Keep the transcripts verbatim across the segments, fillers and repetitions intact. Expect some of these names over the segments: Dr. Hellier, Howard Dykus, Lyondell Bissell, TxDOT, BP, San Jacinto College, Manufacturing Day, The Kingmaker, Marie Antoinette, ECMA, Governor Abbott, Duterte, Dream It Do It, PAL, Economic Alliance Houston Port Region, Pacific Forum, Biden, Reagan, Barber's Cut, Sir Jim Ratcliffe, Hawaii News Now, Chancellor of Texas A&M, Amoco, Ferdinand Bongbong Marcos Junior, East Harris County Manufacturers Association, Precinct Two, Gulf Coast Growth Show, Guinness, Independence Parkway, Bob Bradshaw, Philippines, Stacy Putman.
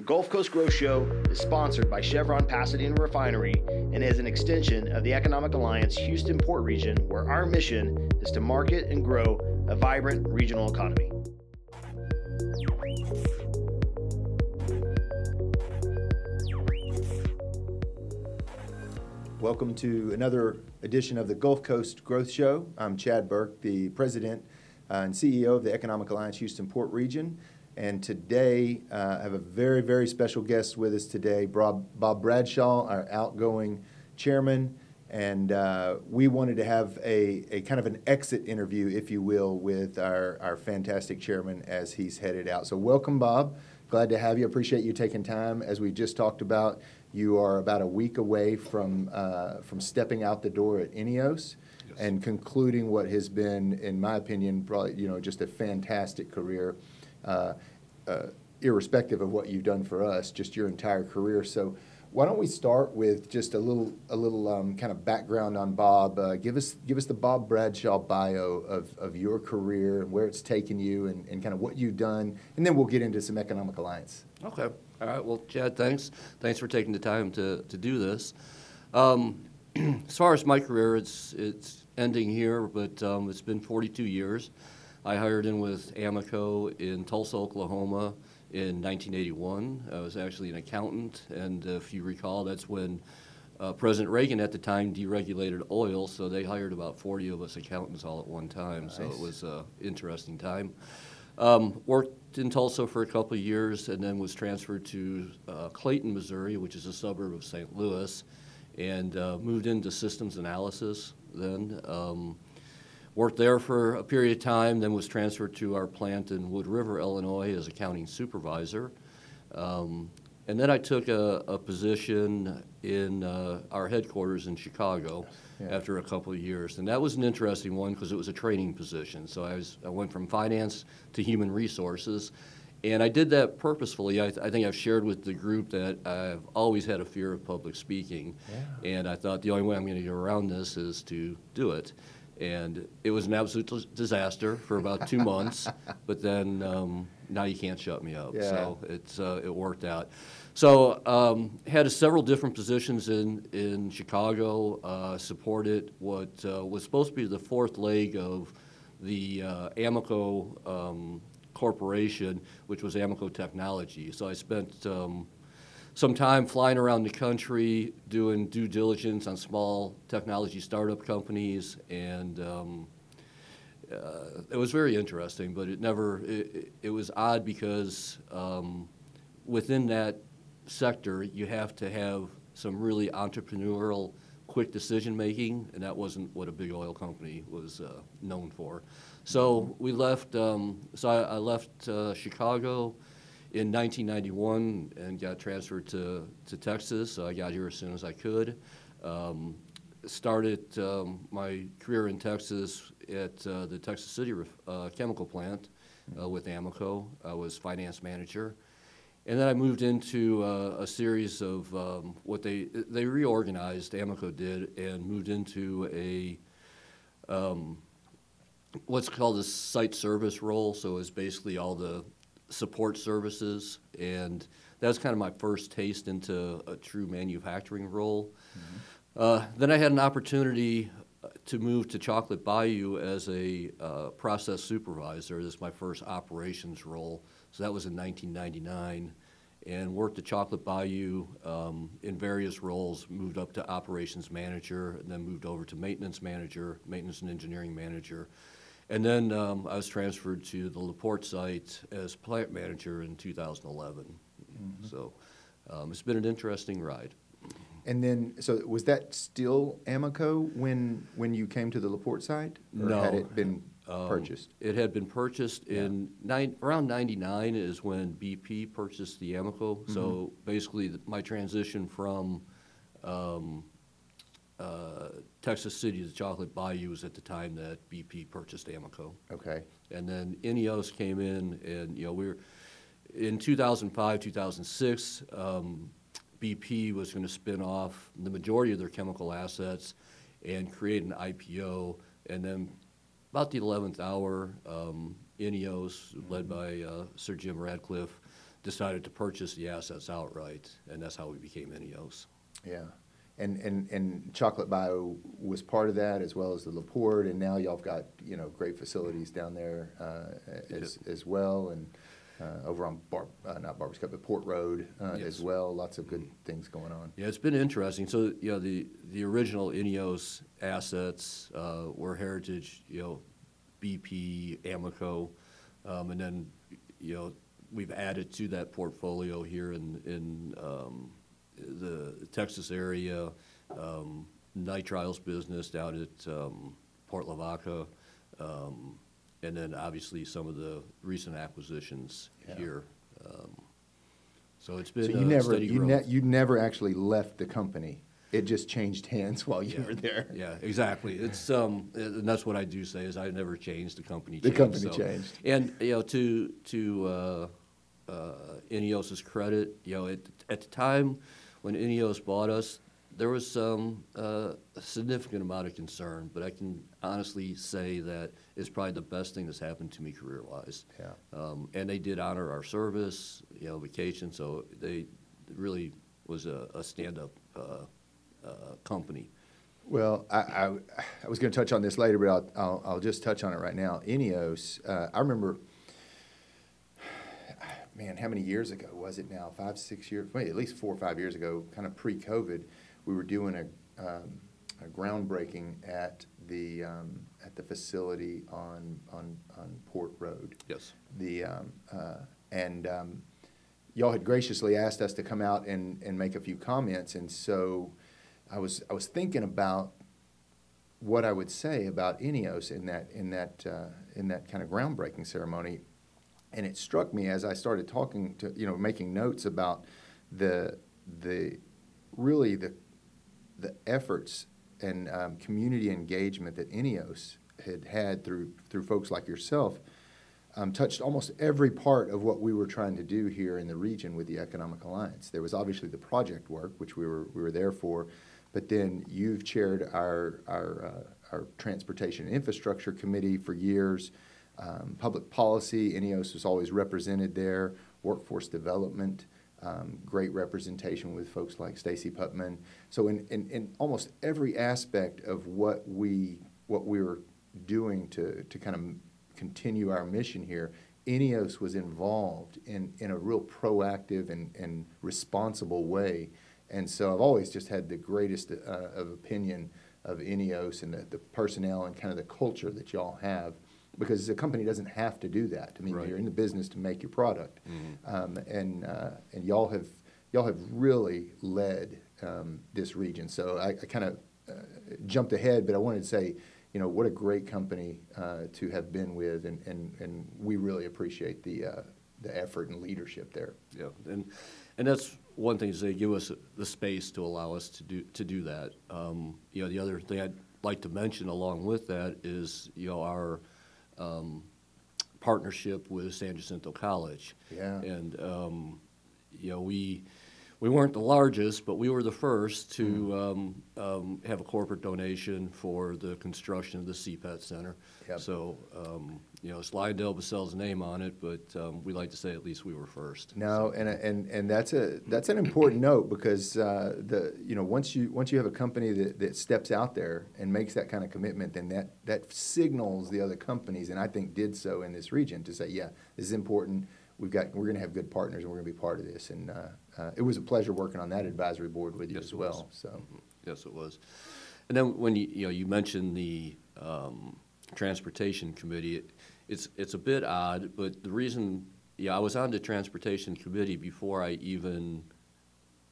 The Gulf Coast Growth Show is sponsored by Chevron Pasadena Refinery and is an extension of the Economic Alliance Houston Port Region, where our mission is to market and grow a vibrant regional economy. Welcome to another edition of the Gulf Coast Growth Show. I'm Chad Burke, the President and C E O of the Economic Alliance Houston Port Region. And today, uh, I have a very, very special guest with us today, Bob, Bob Bradshaw, our outgoing chairman. And uh, we wanted to have a, a kind of an exit interview, if you will, with our, our fantastic chairman as he's headed out. So welcome, Bob. Glad to have you. Appreciate you taking time. As we just talked about, you are about a week away from uh, from stepping out the door at INEOS. Yes. And concluding what has been, in my opinion, probably, you know, just a fantastic career. Uh, uh, irrespective of what you've done for us, just your entire career. So why don't we start with just a little a little um, kind of background on Bob. Uh, give us give us the Bob Bradshaw bio of, of your career and where it's taken you and, and kind of what you've done, and then we'll get into some Economic Alliance. Okay. All right. Well, Chad, thanks. Thanks for taking the time to, to do this. Um, as far as my career, it's, it's ending here, but um, it's been forty-two years. I hired in with Amoco in Tulsa, Oklahoma in nineteen eighty-one. I was actually an accountant, and if you recall, that's when uh, President Reagan at the time deregulated oil, so they hired about forty of us accountants all at one time. Nice. So it was an interesting time. Um, worked in Tulsa for a couple of years and then was transferred to uh, Clayton, Missouri, which is a suburb of Saint Louis, and uh, moved into systems analysis then. Um, Worked there for a period of time, then was transferred to our plant in Wood River, Illinois, as accounting supervisor. Um, and then I took a, a position in uh, our headquarters in Chicago. Yeah. After a couple of years. And that was an interesting one because it was a training position. So I, was, I went from finance to human resources. And I did that purposefully. I, th- I think I've shared with the group that I've always had a fear of public speaking. Yeah. And I thought the only way I'm going to get around this is to do it. And it was an absolute disaster for about two months, but then um, now you can't shut me up. Yeah. So it's uh, it worked out. So um, had a several different positions in in Chicago. Uh, supported what uh, was supposed to be the fourth leg of the uh, Amoco um, Corporation, which was Amoco Technology. So I spent um, some time flying around the country doing due diligence on small technology startup companies, and um, uh, it was very interesting, but it never, it, it was odd because um, within that sector, you have to have some really entrepreneurial, quick decision making, and that wasn't what a big oil company was uh, known for. So we left, um, so I, I left uh, Chicago in nineteen ninety-one and got transferred to, to Texas. So I got here as soon as I could. Um, started um, my career in Texas at uh, the Texas City ref- uh, chemical plant uh, with Amoco. I was finance manager. And then I moved into uh, a series of um, what they, they reorganized, Amoco did, and moved into a, um, what's called a site service role. So it's basically all the support services, and that was kind of my first taste into a true manufacturing role. Mm-hmm. Uh, then I had an opportunity to move to Chocolate Bayou as a uh, process supervisor. This is my first operations role, so that was in nineteen ninety-nine, and worked at Chocolate Bayou um, in various roles, moved up to operations manager, and then moved over to maintenance manager, maintenance and engineering manager. And then um, I was transferred to the LaPorte site as plant manager in two thousand eleven. Mm-hmm. So um, it's been an interesting ride. And then, so was that still Amoco when when you came to the LaPorte site? Or no. Had it been um, purchased? It had been purchased in yeah. nine, around ninety-nine is when B P purchased the Amoco. Mm-hmm. So basically the, my transition from um, Uh, Texas City to Chocolate Bayou was at the time that B P purchased Amoco. Okay. And then INEOS came in, and you know we were in two thousand five, two thousand six. Um, B P was going to spin off the majority of their chemical assets and create an I P O. And then about the eleventh hour, um, INEOS, mm-hmm. led by uh, Sir Jim Ratcliffe, decided to purchase the assets outright, and that's how we became INEOS. Yeah, and and and Chocolate Bio was part of that, as well as the La Porte, and now y'all have got, you know, great facilities down there uh, as yep. as well, and uh, over on Bar uh, not Barber's Cut, but Port Road uh, yes. as well. Lots of good things going on. Yeah, it's been interesting. So you know, the the original INEOS assets uh, were heritage, you know, B P, Amoco, um, and then you know. We've added to that portfolio here in, in um, the Texas area, um, nitriles business down at um, Port Lavaca, um, and then obviously some of the recent acquisitions yeah. here. Um, so it's been so you uh, never steady you, ne you never actually left the company. It just changed hands while you yeah. were there. Yeah, exactly. It's um, and that's what I do say is I never changed. The company changed. The company so. changed. And you know, to to uh, uh, INEOS's credit, you know, it, at the time when INEOS bought us, there was some um, uh, significant amount of concern. But I can honestly say that it's probably the best thing that's happened to me career-wise. Yeah. Um, and they did honor our service, you know, vacation. So they really was a, a stand-up. Uh, Uh, company. Well, I, I, I was going to touch on this later, but I'll, I'll, I'll just touch on it right now. INEOS, uh, I remember, man, how many years ago was it now? Five, six years, wait, at least four or five years ago, kind of pre-COVID, we were doing a, um, a groundbreaking at the um, at the facility on on on Port Road. Yes. The um, uh, and. Um, Y'all had graciously asked us to come out and, and make a few comments, and so I was I was thinking about what I would say about INEOS in that in that uh, in that kind of groundbreaking ceremony, and it struck me as I started talking to you know making notes about the the really the the efforts and um, community engagement that INEOS had had through through folks like yourself. Um, touched almost every part of what we were trying to do here in the region with the Economic Alliance. There was obviously the project work, which we were we were there for, but then you've chaired our our uh, our Transportation Infrastructure Committee for years. Um, public policy, INEOS was always represented there. Workforce development, um, great representation with folks like Stacy Putman. So in, in in almost every aspect of what we what we were doing to to kind of continue our mission here, INEOS was involved in, in a real proactive and, and responsible way. And so I've always just had the greatest uh, of opinion of INEOS and the, the personnel and kind of the culture that y'all have, because a company doesn't have to do that. I mean, right. You're in the business to make your product. Mm-hmm. um, and uh, and y'all have y'all have really led um, this region. So I, I kind of uh, jumped ahead, but I wanted to say, you know, what a great company uh, to have been with, and, and, and we really appreciate the uh, the effort and leadership there. Yeah, and and that's one thing is they give us the space to allow us to do to do that. Um, you know, the other thing I'd like to mention along with that is you know our um, partnership with San Jacinto College. Yeah, and um, you know we. We weren't the largest, but we were the first to mm-hmm. um, um, have a corporate donation for the construction of the C PET Center. Yep. So, um, you know, it's Lyondell Bissell's name on it, but um, we like to say at least we were first. No, so. and and and that's a that's an important note because uh, the you know once you once you have a company that, that steps out there and makes that kind of commitment, then that that signals the other companies, and I think did so in this region, to say, yeah, this is important. We've got we're going to have good partners, and we're going to be part of this. And uh, uh, it was a pleasure working on that advisory board with you yes, as well. So mm-hmm. yes, it was. And then when you you know you mentioned the um, Transportation Committee, it, it's it's a bit odd, but the reason yeah I was on the Transportation Committee before I even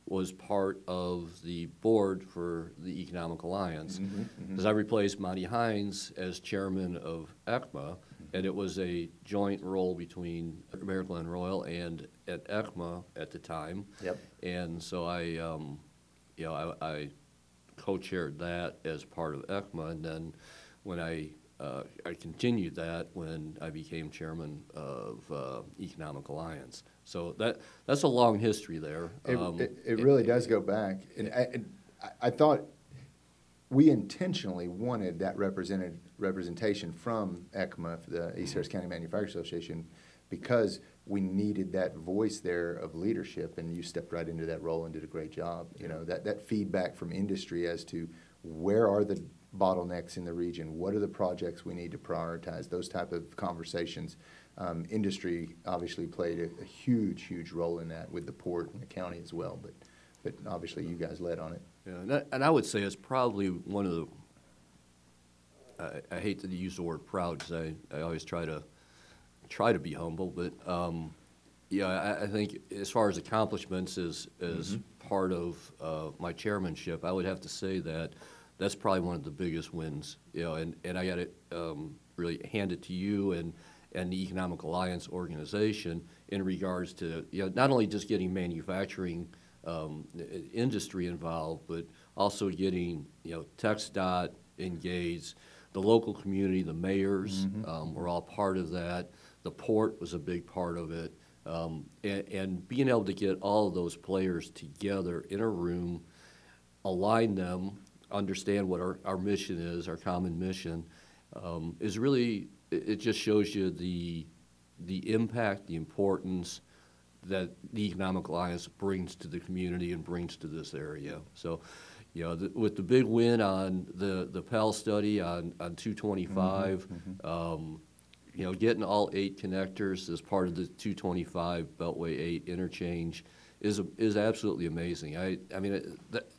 was part of the board for the Economic Alliance, because mm-hmm, mm-hmm. I replaced Monty Hines as chairman of ECMA. And it was a joint role between American and Royal and at ECMA at the time. Yep. And so I, um, you know, I, I co-chaired that as part of ECMA, and then when I uh, I continued that when I became chairman of uh, Economic Alliance. So that that's a long history there. It um, it, it really it, does it, go back, and I, I thought. We intentionally wanted that represented representation from ECMA, the East Harris County Manufacturers Association, because we needed that voice there of leadership, and you stepped right into that role and did a great job. You know, that, that feedback from industry as to where are the bottlenecks in the region, what are the projects we need to prioritize, those type of conversations. Um, industry obviously played a, a huge, huge role in that with the port and the county as well, but, but obviously you guys led on it. Yeah, and I, and I would say it's probably one of the, I, I hate to use the word proud because I, I always try to try to be humble, but um, yeah, I, I think as far as accomplishments is, is mm-hmm. part of uh, my chairmanship, I would have to say that that's probably one of the biggest wins, you know, and, and I got to um, really hand it to you and, and the Economic Alliance organization in regards to, you know, not only just getting manufacturing um, industry involved, but also getting, you know, TxDOT engaged, the local community, the mayors mm-hmm. um, were all part of that. The port was a big part of it. Um, and, and being able to get all of those players together in a room, align them, understand what our, our mission is, our common mission, um, is really, it, it just shows you the, the impact, the importance that the Economic Alliance brings to the community and brings to this area. So, you know, the, with the big win on the, the P A L study on, on two twenty-five, mm-hmm. um, you know, getting all eight connectors as part of the two twenty-five Beltway eight interchange is a, is absolutely amazing. I, I mean, it, that,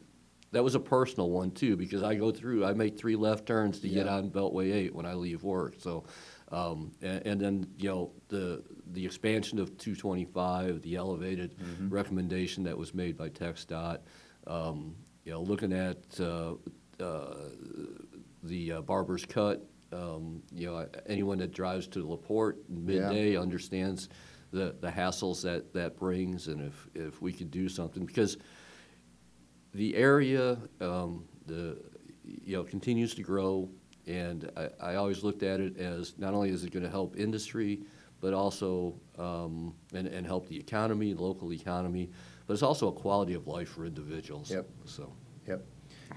that was a personal one, too, because I go through, I make three left turns to yeah. get on Beltway eight when I leave work. So, um, and, and then, you know, the the expansion of two twenty-five, the elevated mm-hmm. recommendation that was made by TxDOT, um, you know, looking at uh, uh, the uh, Barber's Cut, um, you know, anyone that drives to La Porte midday yeah. understands the, the hassles that that brings, and if, if we could do something, because the area, um, the, you know, continues to grow, and I, I always looked at it as not only is it going to help industry, but also um, and, and help the economy, the local economy, but it's also a quality of life for individuals. Yep. So. Yep.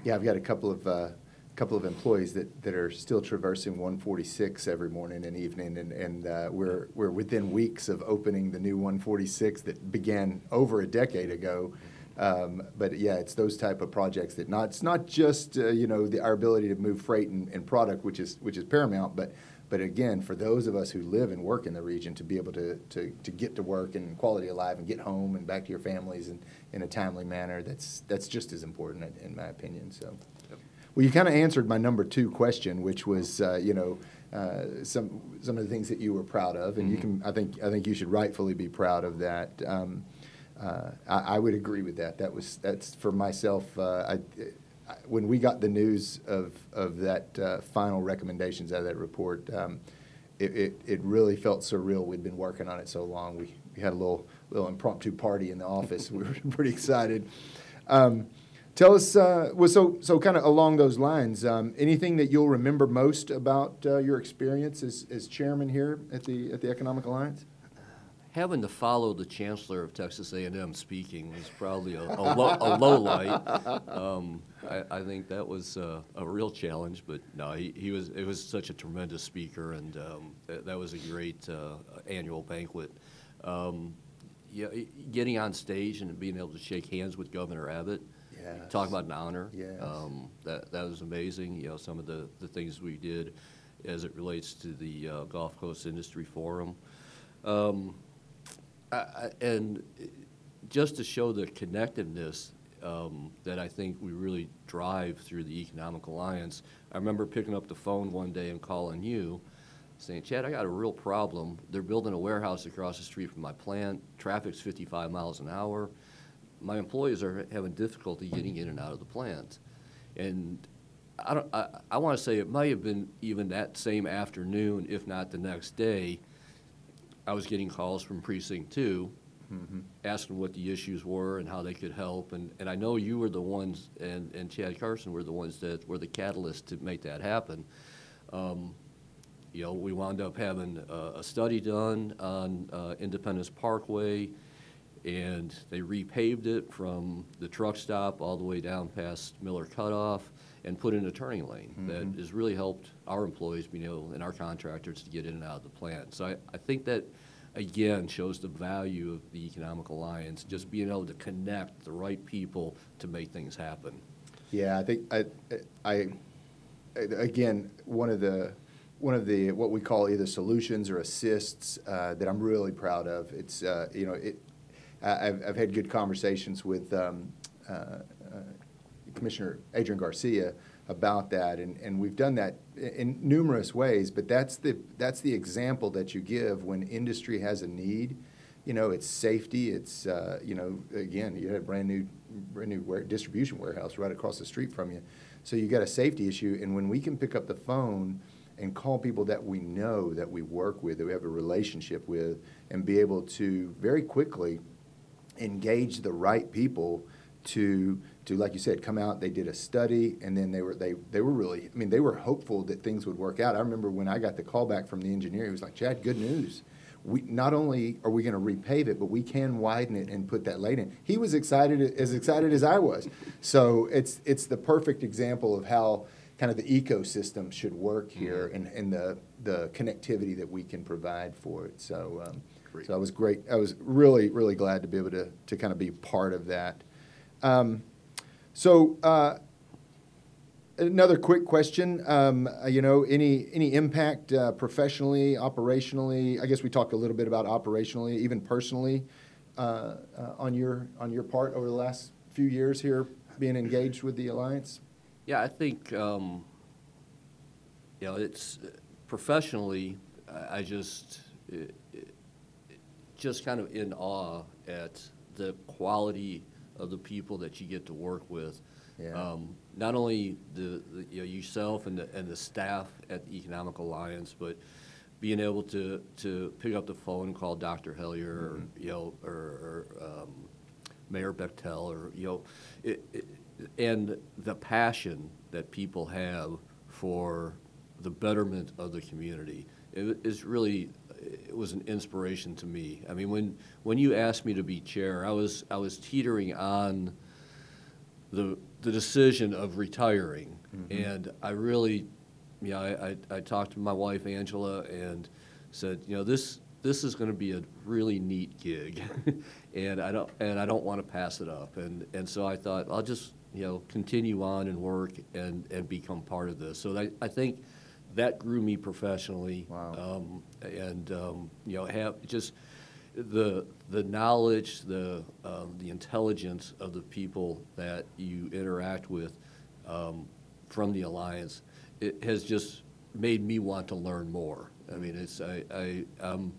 Yeah, I've got a couple of uh, couple of employees that, that are still traversing one forty-six every morning and evening, and and uh, we're we're within weeks of opening the new one forty-six that began over a decade ago. Um, but yeah, it's those type of projects that not it's not just uh, you know the, our ability to move freight and, and product, which is which is paramount, but but again, for those of us who live and work in the region, to be able to to, to get to work and quality of life and get home and back to your families and in a timely manner, that's that's just as important in, in my opinion. So, yep. Well, you kind of answered my number two question, which was uh, you know. Uh, some some of the things that you were proud of, and mm-hmm. you can I think I think you should rightfully be proud of that. Um, Uh, I, I would agree with that. That was that's for myself. Uh, I, I, when we got the news of of that uh, final recommendations out of that report, um, it, it it really felt surreal. We'd been working on it so long. We, we had a little little impromptu party in the office. We were pretty excited. Um, tell us, uh, well, so so kind of along those lines, um, anything that you'll remember most about uh, your experience as as chairman here at the at the Economic Alliance? Having to follow the Chancellor of Texas A and M speaking was probably a, a, lo a low light. Um, I, I think that was uh, a real challenge, but no, he, he was. It was such a tremendous speaker, and um, th that was a great uh, annual banquet. Um, yeah, getting on stage and being able to shake hands with Governor Abbott, yes. Talk about an honor. Yes. Um, that that was amazing. You know, some of the the things we did as it relates to the uh, Gulf Coast Industry Forum. Um, I, and just to show the connectiveness um, that I think we really drive through the Economic Alliance, I remember picking up the phone one day and calling you, saying, Chad, I got a real problem. They're building a warehouse across the street from my plant. Traffic's fifty-five miles an hour. My employees are having difficulty getting in and out of the plant. And I, don't, I, I want to say it might have been even that same afternoon, if not the next day, I was getting calls from Precinct Two, mm-hmm. asking what the issues were and how they could help. And, and I know you were the ones, and, and Chad Carson were the ones that were the catalyst to make that happen. Um, you know, we wound up having a, a study done on uh, Independence Parkway, and they repaved it from the truck stop all the way down past Miller Cutoff and put in a turning lane mm-hmm. that has really helped our employees being able and our contractors to get in and out of the plant. So I, I think that again, shows the value of the Economic Alliance, just being able to connect the right people to make things happen. Yeah, I think I, I again, one of the one of the what we call either solutions or assists uh, that I'm really proud of. It's uh, you know it. I've, I've had good conversations with um, uh, uh, Commissioner Adrian Garcia about that, and, and we've done that in numerous ways, but that's the that's the example that you give when industry has a need. You know, it's safety, it's, uh, you know, again, you had a brand new, brand new distribution warehouse right across the street from you, so you got a safety issue, and when we can pick up the phone and call people that we know, that we work with, that we have a relationship with, and be able to very quickly engage the right people to to like you said, come out. They did a study, and then they were they they were really, I mean, they were hopeful that things would work out. I remember when I got the call back from the engineer, he was like, "Chad, good news. We not only are we going to repave it, but we can widen it and put that lane in." He was excited, as excited as I was. So it's it's the perfect example of how kind of the ecosystem should work here, mm-hmm. and and the the connectivity that we can provide for it. So um, so I was great. I was really really glad to be able to to kind of be part of that. Um, So uh, another quick question, um, you know, any any impact uh, professionally, operationally? I guess we talked a little bit about operationally, even personally, uh, uh, on your on your part over the last few years here, being engaged with the Alliance. Yeah, I think um, you know, it's professionally, I just it, it, just kind of in awe at the quality of the people that you get to work with, yeah. um, not only the, the you know, yourself and the and the staff at the Economic Alliance, but being able to to pick up the phone and call Doctor Hellier, mm-hmm. or, you know, or, or um, Mayor Bechtel, or you know, it, it, and the passion that people have for the betterment of the community, it, it's really. It was an inspiration to me. I mean, when when you asked me to be chair, I was I was teetering on the the decision of retiring, mm-hmm. and I really, you know, I, I I talked to my wife Angela and said, you know, this this is going to be a really neat gig, and I don't and I don't want to pass it up, and and so I thought I'll just you know continue on and work and and become part of this. So that, I think. That grew me professionally, wow. um, and um, you know, have just the the knowledge, the um, the intelligence of the people that you interact with um, from the Alliance. It has just made me want to learn more. I mean, it's I, I um,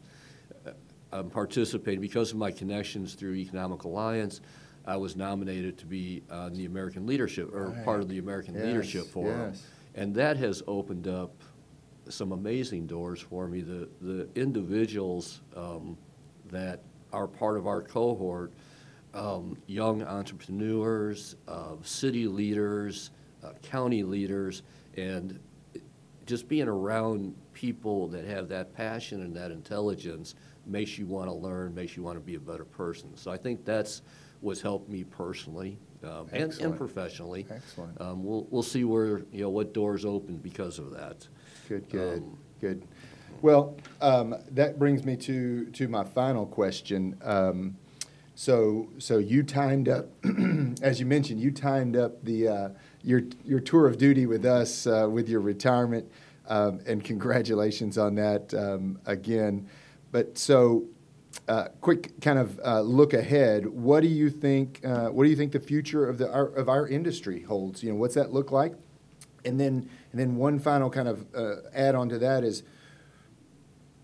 I'm participating because of my connections through Economic Alliance. I was nominated to be on the American Leadership or right. part of the American yes, Leadership Forum. Yes. And that has opened up some amazing doors for me. The the individuals um, that are part of our cohort, um, young entrepreneurs, uh, city leaders, uh, county leaders, and just being around people that have that passion and that intelligence makes you want to learn, makes you want to be a better person. So I think that's what's helped me personally. Um, and, and professionally. Excellent. Um, we'll we'll see where you know what doors open because of that. Good, good, um, good. Well, um, that brings me to to my final question. Um, so so you timed up, as you mentioned, you timed up the uh, your your tour of duty with us uh, with your retirement, um, and congratulations on that um, again. But so. Uh, quick kind of uh, look ahead. What do you think? Uh, what do you think the future of the our, of our industry holds? You know, what's that look like? And then, and then one final kind of uh, add on to that is,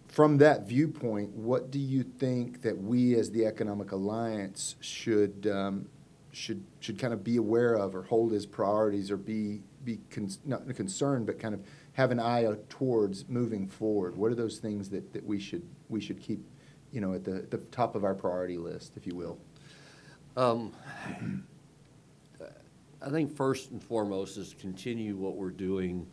from that viewpoint, what do you think that we as the Economic Alliance should um, should should kind of be aware of, or hold as priorities, or be be con not concerned, but kind of have an eye towards moving forward? What are those things that, that we should we should keep? You know, at the, the top of our priority list, if you will? Um, I think first and foremost is continue what we're doing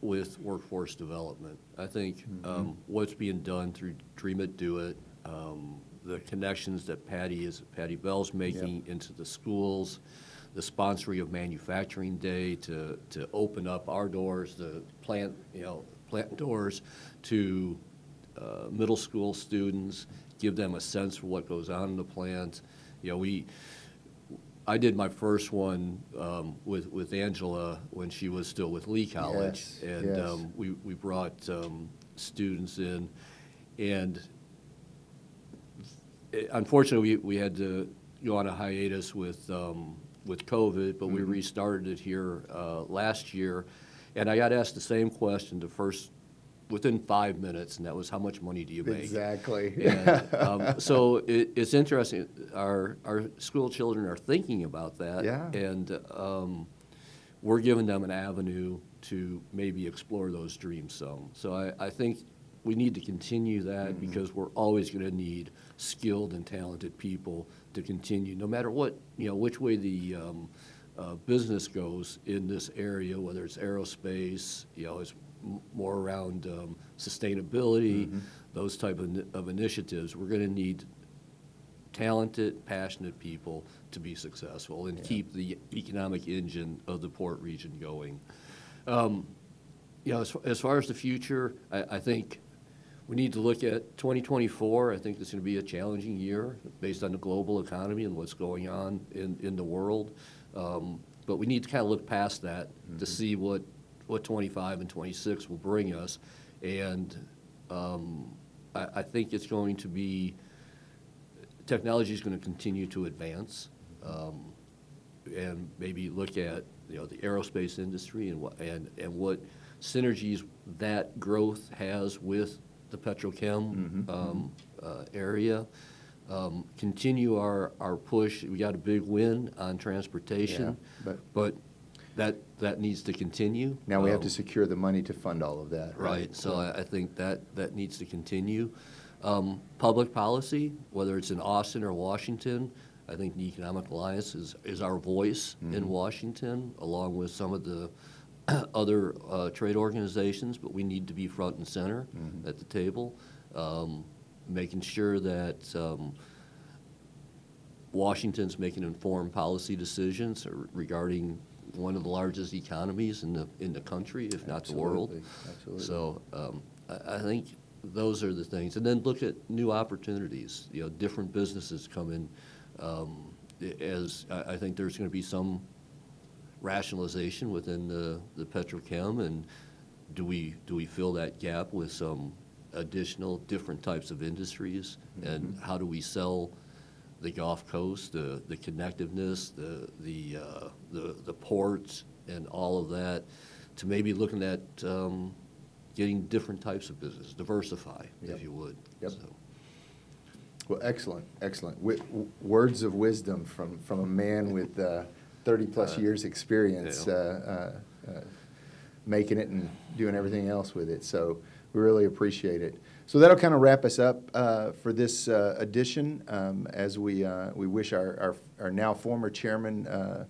with workforce development. I think mm-hmm. um, what's being done through Dream It, Do It, um, the connections that Patty is Patty Bell's making yep. into the schools, the sponsoring of Manufacturing Day to to open up our doors, the plant you know plant doors to uh, middle school students, give them a sense for what goes on in the plant. You know, we, I did my first one um, with, with Angela when she was still with Lee College, yes, and yes. Um, we, we brought um, students in, and it, unfortunately we, we had to go on a hiatus with, um, with COVID, but mm-hmm. we restarted it here uh, last year, and I got asked the same question the first within five minutes, and that was, how much money do you make? Exactly. And, um, so it, it's interesting. Our our school children are thinking about that, yeah. and um, we're giving them an avenue to maybe explore those dreams some. So I, I think we need to continue that mm-hmm. because we're always going to need skilled and talented people to continue, no matter what, you know, which way the um, uh, business goes in this area, whether it's aerospace, you know, it's more around um, sustainability, mm-hmm. those type of, of initiatives. We're going to need talented, passionate people to be successful and yeah. keep the economic engine of the port region going. Um, you know, as, as far as the future, I, I think we need to look at twenty twenty-four. I think it's going to be a challenging year based on the global economy and what's going on in, in the world. Um, but we need to kind of look past that mm-hmm. to see what what twenty-five and twenty-six will bring us. And um, I, I think it's going to be, technology is going to continue to advance, um, and maybe look at, you know, the aerospace industry and what, and, and what synergies that growth has with the petrochem mm-hmm. um, uh, area. Um, continue our, our push. We got a big win on transportation, yeah, but, but That that needs to continue. Now we um, have to secure the money to fund all of that. Right. right. So I, I think that that needs to continue. Um, public policy, whether it's in Austin or Washington, I think the Economic Alliance is, is our voice mm-hmm. in Washington, along with some of the other uh, trade organizations. But we need to be front and center mm-hmm. at the table, um, making sure that um, Washington's making informed policy decisions regarding one of the largest economies in the in the country, if not Absolutely. the world. Absolutely. So um, I, I think those are the things. And then look at new opportunities. You know, different businesses come in. Um, as I, I think there's going to be some rationalization within the, the petrochem, and do we do we fill that gap with some additional different types of industries? Mm-hmm. And how do we sell the Gulf Coast, the the connectiveness, the the uh, the the ports, and all of that, to maybe looking at um, getting different types of business, diversify, yep. if you would. Yep. So. Well, excellent, excellent. W words of wisdom from from a man with uh, thirty plus uh, years experience, yeah. uh, uh, uh, making it and doing everything else with it. So we really appreciate it. So that'll kind of wrap us up uh, for this uh, edition. Um, as we uh, we wish our, our our now former chairman uh,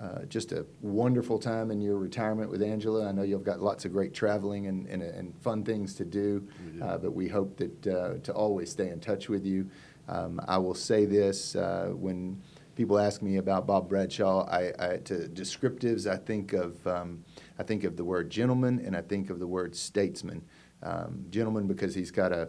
uh, just a wonderful time in your retirement with Angela. I know you've got lots of great traveling and and, and fun things to do, uh, but we hope that uh, to always stay in touch with you. Um, I will say this uh, when people ask me about Bob Bradshaw, I, I to descriptives I think of um, I think of the word gentleman and I think of the word statesman. Um, gentleman, because he's got a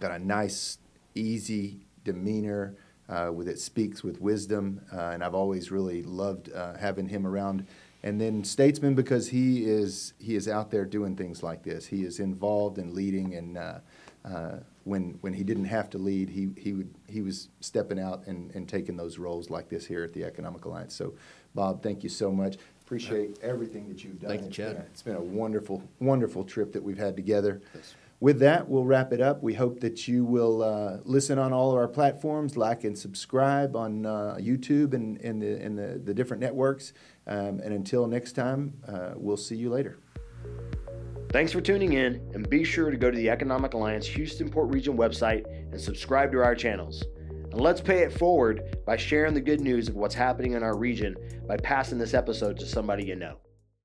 got a nice, easy demeanor uh, with it speaks with wisdom, uh, and I've always really loved uh, having him around. And then statesman, because he is he is out there doing things like this. He is involved in leading, and uh, uh, when when he didn't have to lead, he he would he was stepping out and and taking those roles like this here at the Economic Alliance. So, Bob, thank you so much. Appreciate everything that you've done. Thank you, Chad. It's been a wonderful, wonderful trip that we've had together. Yes. With that, we'll wrap it up. We hope that you will uh, listen on all of our platforms, like and subscribe on uh, YouTube and in the in the, the different networks. Um, and until next time, uh, we'll see you later. Thanks for tuning in, and be sure to go to the Economic Alliance Houston Port Region website and subscribe to our channels. And let's pay it forward by sharing the good news of what's happening in our region by passing this episode to somebody you know.